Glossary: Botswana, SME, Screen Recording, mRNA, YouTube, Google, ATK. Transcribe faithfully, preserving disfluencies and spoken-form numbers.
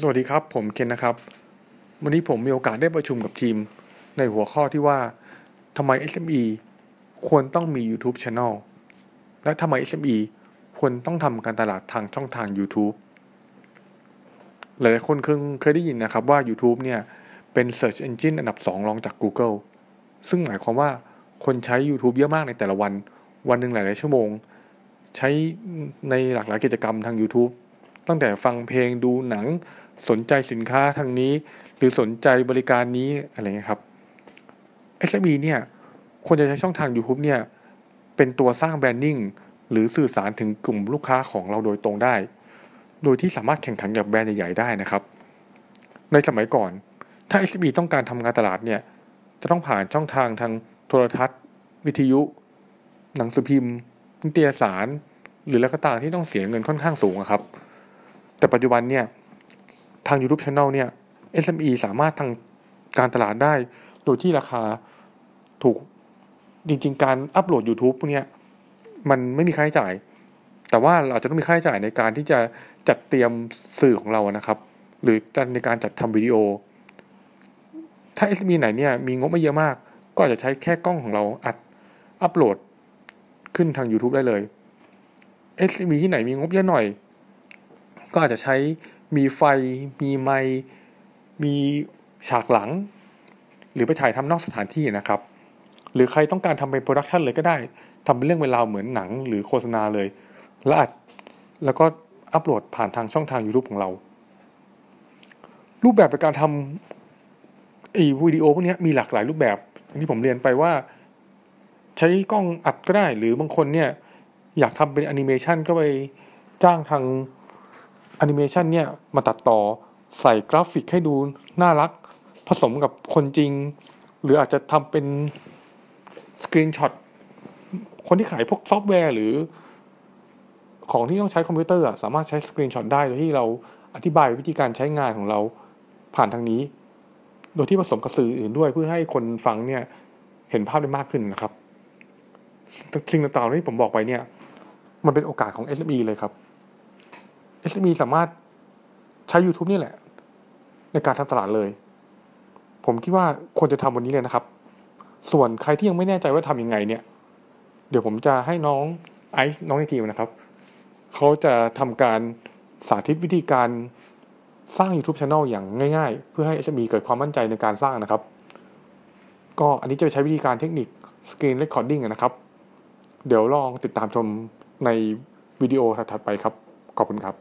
สวัสดีครับผมเคนนะครับวันนี้ผมมีโอกาสได้ประชุมกับทีมในหัวข้อที่ว่าทำไม เอส เอ็ม อี ควรต้องมี YouTube Channel และทำไม เอส เอ็ม อี ควรต้องทำการตลาดทางช่องทาง YouTube หลายๆคนเคยได้ยินนะครับว่า YouTube เนี่ยเป็น Search Engine อันดับสองรองจาก Google ซึ่งหมายความว่าคนใช้ YouTube เยอะมากในแต่ละวันวันหนึ่งหลายๆชั่วโมงใช้ในหลากหลายกิจกรรมทาง YouTube ตั้งแต่ฟังเพลงดูหนังสนใจสินค้าทางนี้หรือสนใจบริการนี้อะไรเงี้ยครับ เอส เอ็ม อี เนี่ยควรจะใช้ช่องทาง YouTube เนี่ยเป็นตัวสร้างแบรนดิ้งหรือสื่อสารถึงกลุ่มลูกค้าของเราโดยตรงได้โดยที่สามารถแข่งขันกับแบรนด์ใหญ่ๆได้นะครับในสมัยก่อนถ้า เอส เอ็ม อี ต้องการทำงานตลาดเนี่ยจะต้องผ่านช่องทางทางโทรทัศน์วิทยุหนังสือพิมพ์นิตยสารหรืออะไรก็ตามที่ต้องเสียเงินค่อนข้างสูงครับแต่ปัจจุบันเนี่ยทาง YouTube Channel เนี่ย เอส เอ็ม อี สามารถทำการตลาดได้โดยที่ราคาถูกจริงๆการอัปโหลด YouTube พวกเนี้ยมันไม่มีค่าใช้จ่ายแต่ว่าเราจะต้องมีค่าใช้จ่ายในการที่จะจัดเตรียมสื่อของเรานะครับหรือในการจัดทำวิดีโอถ้า เอส เอ็ม อี ไหนเนี่ยมีงบไม่เยอะมากก็อาจจะใช้แค่กล้องของเราอัดอัปโหลดขึ้นทาง YouTube ได้เลย เอส เอ็ม อี ที่ไหนมีงบเยอะหน่อยก็อาจจะใช้มีไฟมีไมค์มีฉากหลังหรือไปถ่ายทำนอกสถานที่นะครับหรือใครต้องการทำเป็นโปรดักชันเลยก็ได้ทำเป็นเรื่องเวลาเหมือนหนังหรือโฆษณาเลยแล้วอัดแล้วก็อัปโหลดผ่านทางช่องทาง YouTube ของเรารูปแบบในการทำไอ้วิดีโอพวกนี้มีหลากหลายรูปแบบที่ผมเรียนไปว่าใช้กล้องอัดก็ได้หรือบางคนเนี่ยอยากทำเป็นแอนิเมชันก็ไปจ้างทางแอนิเมชันเนี่ยมาตัดต่อใส่กราฟิกให้ดูน่ารักผสมกับคนจริงหรืออาจจะทำเป็นสกรีนช็อตคนที่ขายพวกซอฟต์แวร์หรือของที่ต้องใช้คอมพิวเตอร์สามารถใช้สกรีนช็อตได้โดยที่เราอธิบายวิธีการใช้งานของเราผ่านทางนี้โดยที่ผสมกับสื่ออื่นด้วยเพื่อให้คนฟังเนี่ยเห็นภาพได้มากขึ้นนะครับสิ่งต่างๆที่ผมบอกไปเนี่ยมันเป็นโอกาสของ เอส เอ็ม อี เลยครับเอส เอ็ม อี สามารถใช้ YouTube นี่แหละในการทำตลาดเลยผมคิดว่าควรจะทำวันนี้เลยนะครับส่วนใครที่ยังไม่แน่ใจว่าทำยังไงเนี่ยเดี๋ยวผมจะให้น้องไอซ์น้องในทีมนะครับเขาจะทำการสาธิตวิธีการสร้าง YouTube Channel อย่างง่ายๆเพื่อให้ เอส เอ็ม อี เกิดความมั่นใจในการสร้างนะครับก็อันนี้จะใช้วิธีการเทคนิค Screen Recording นะครับเดี๋ยวลองติดตามชมในวิดีโอถัดๆไปครับขอบคุณครับ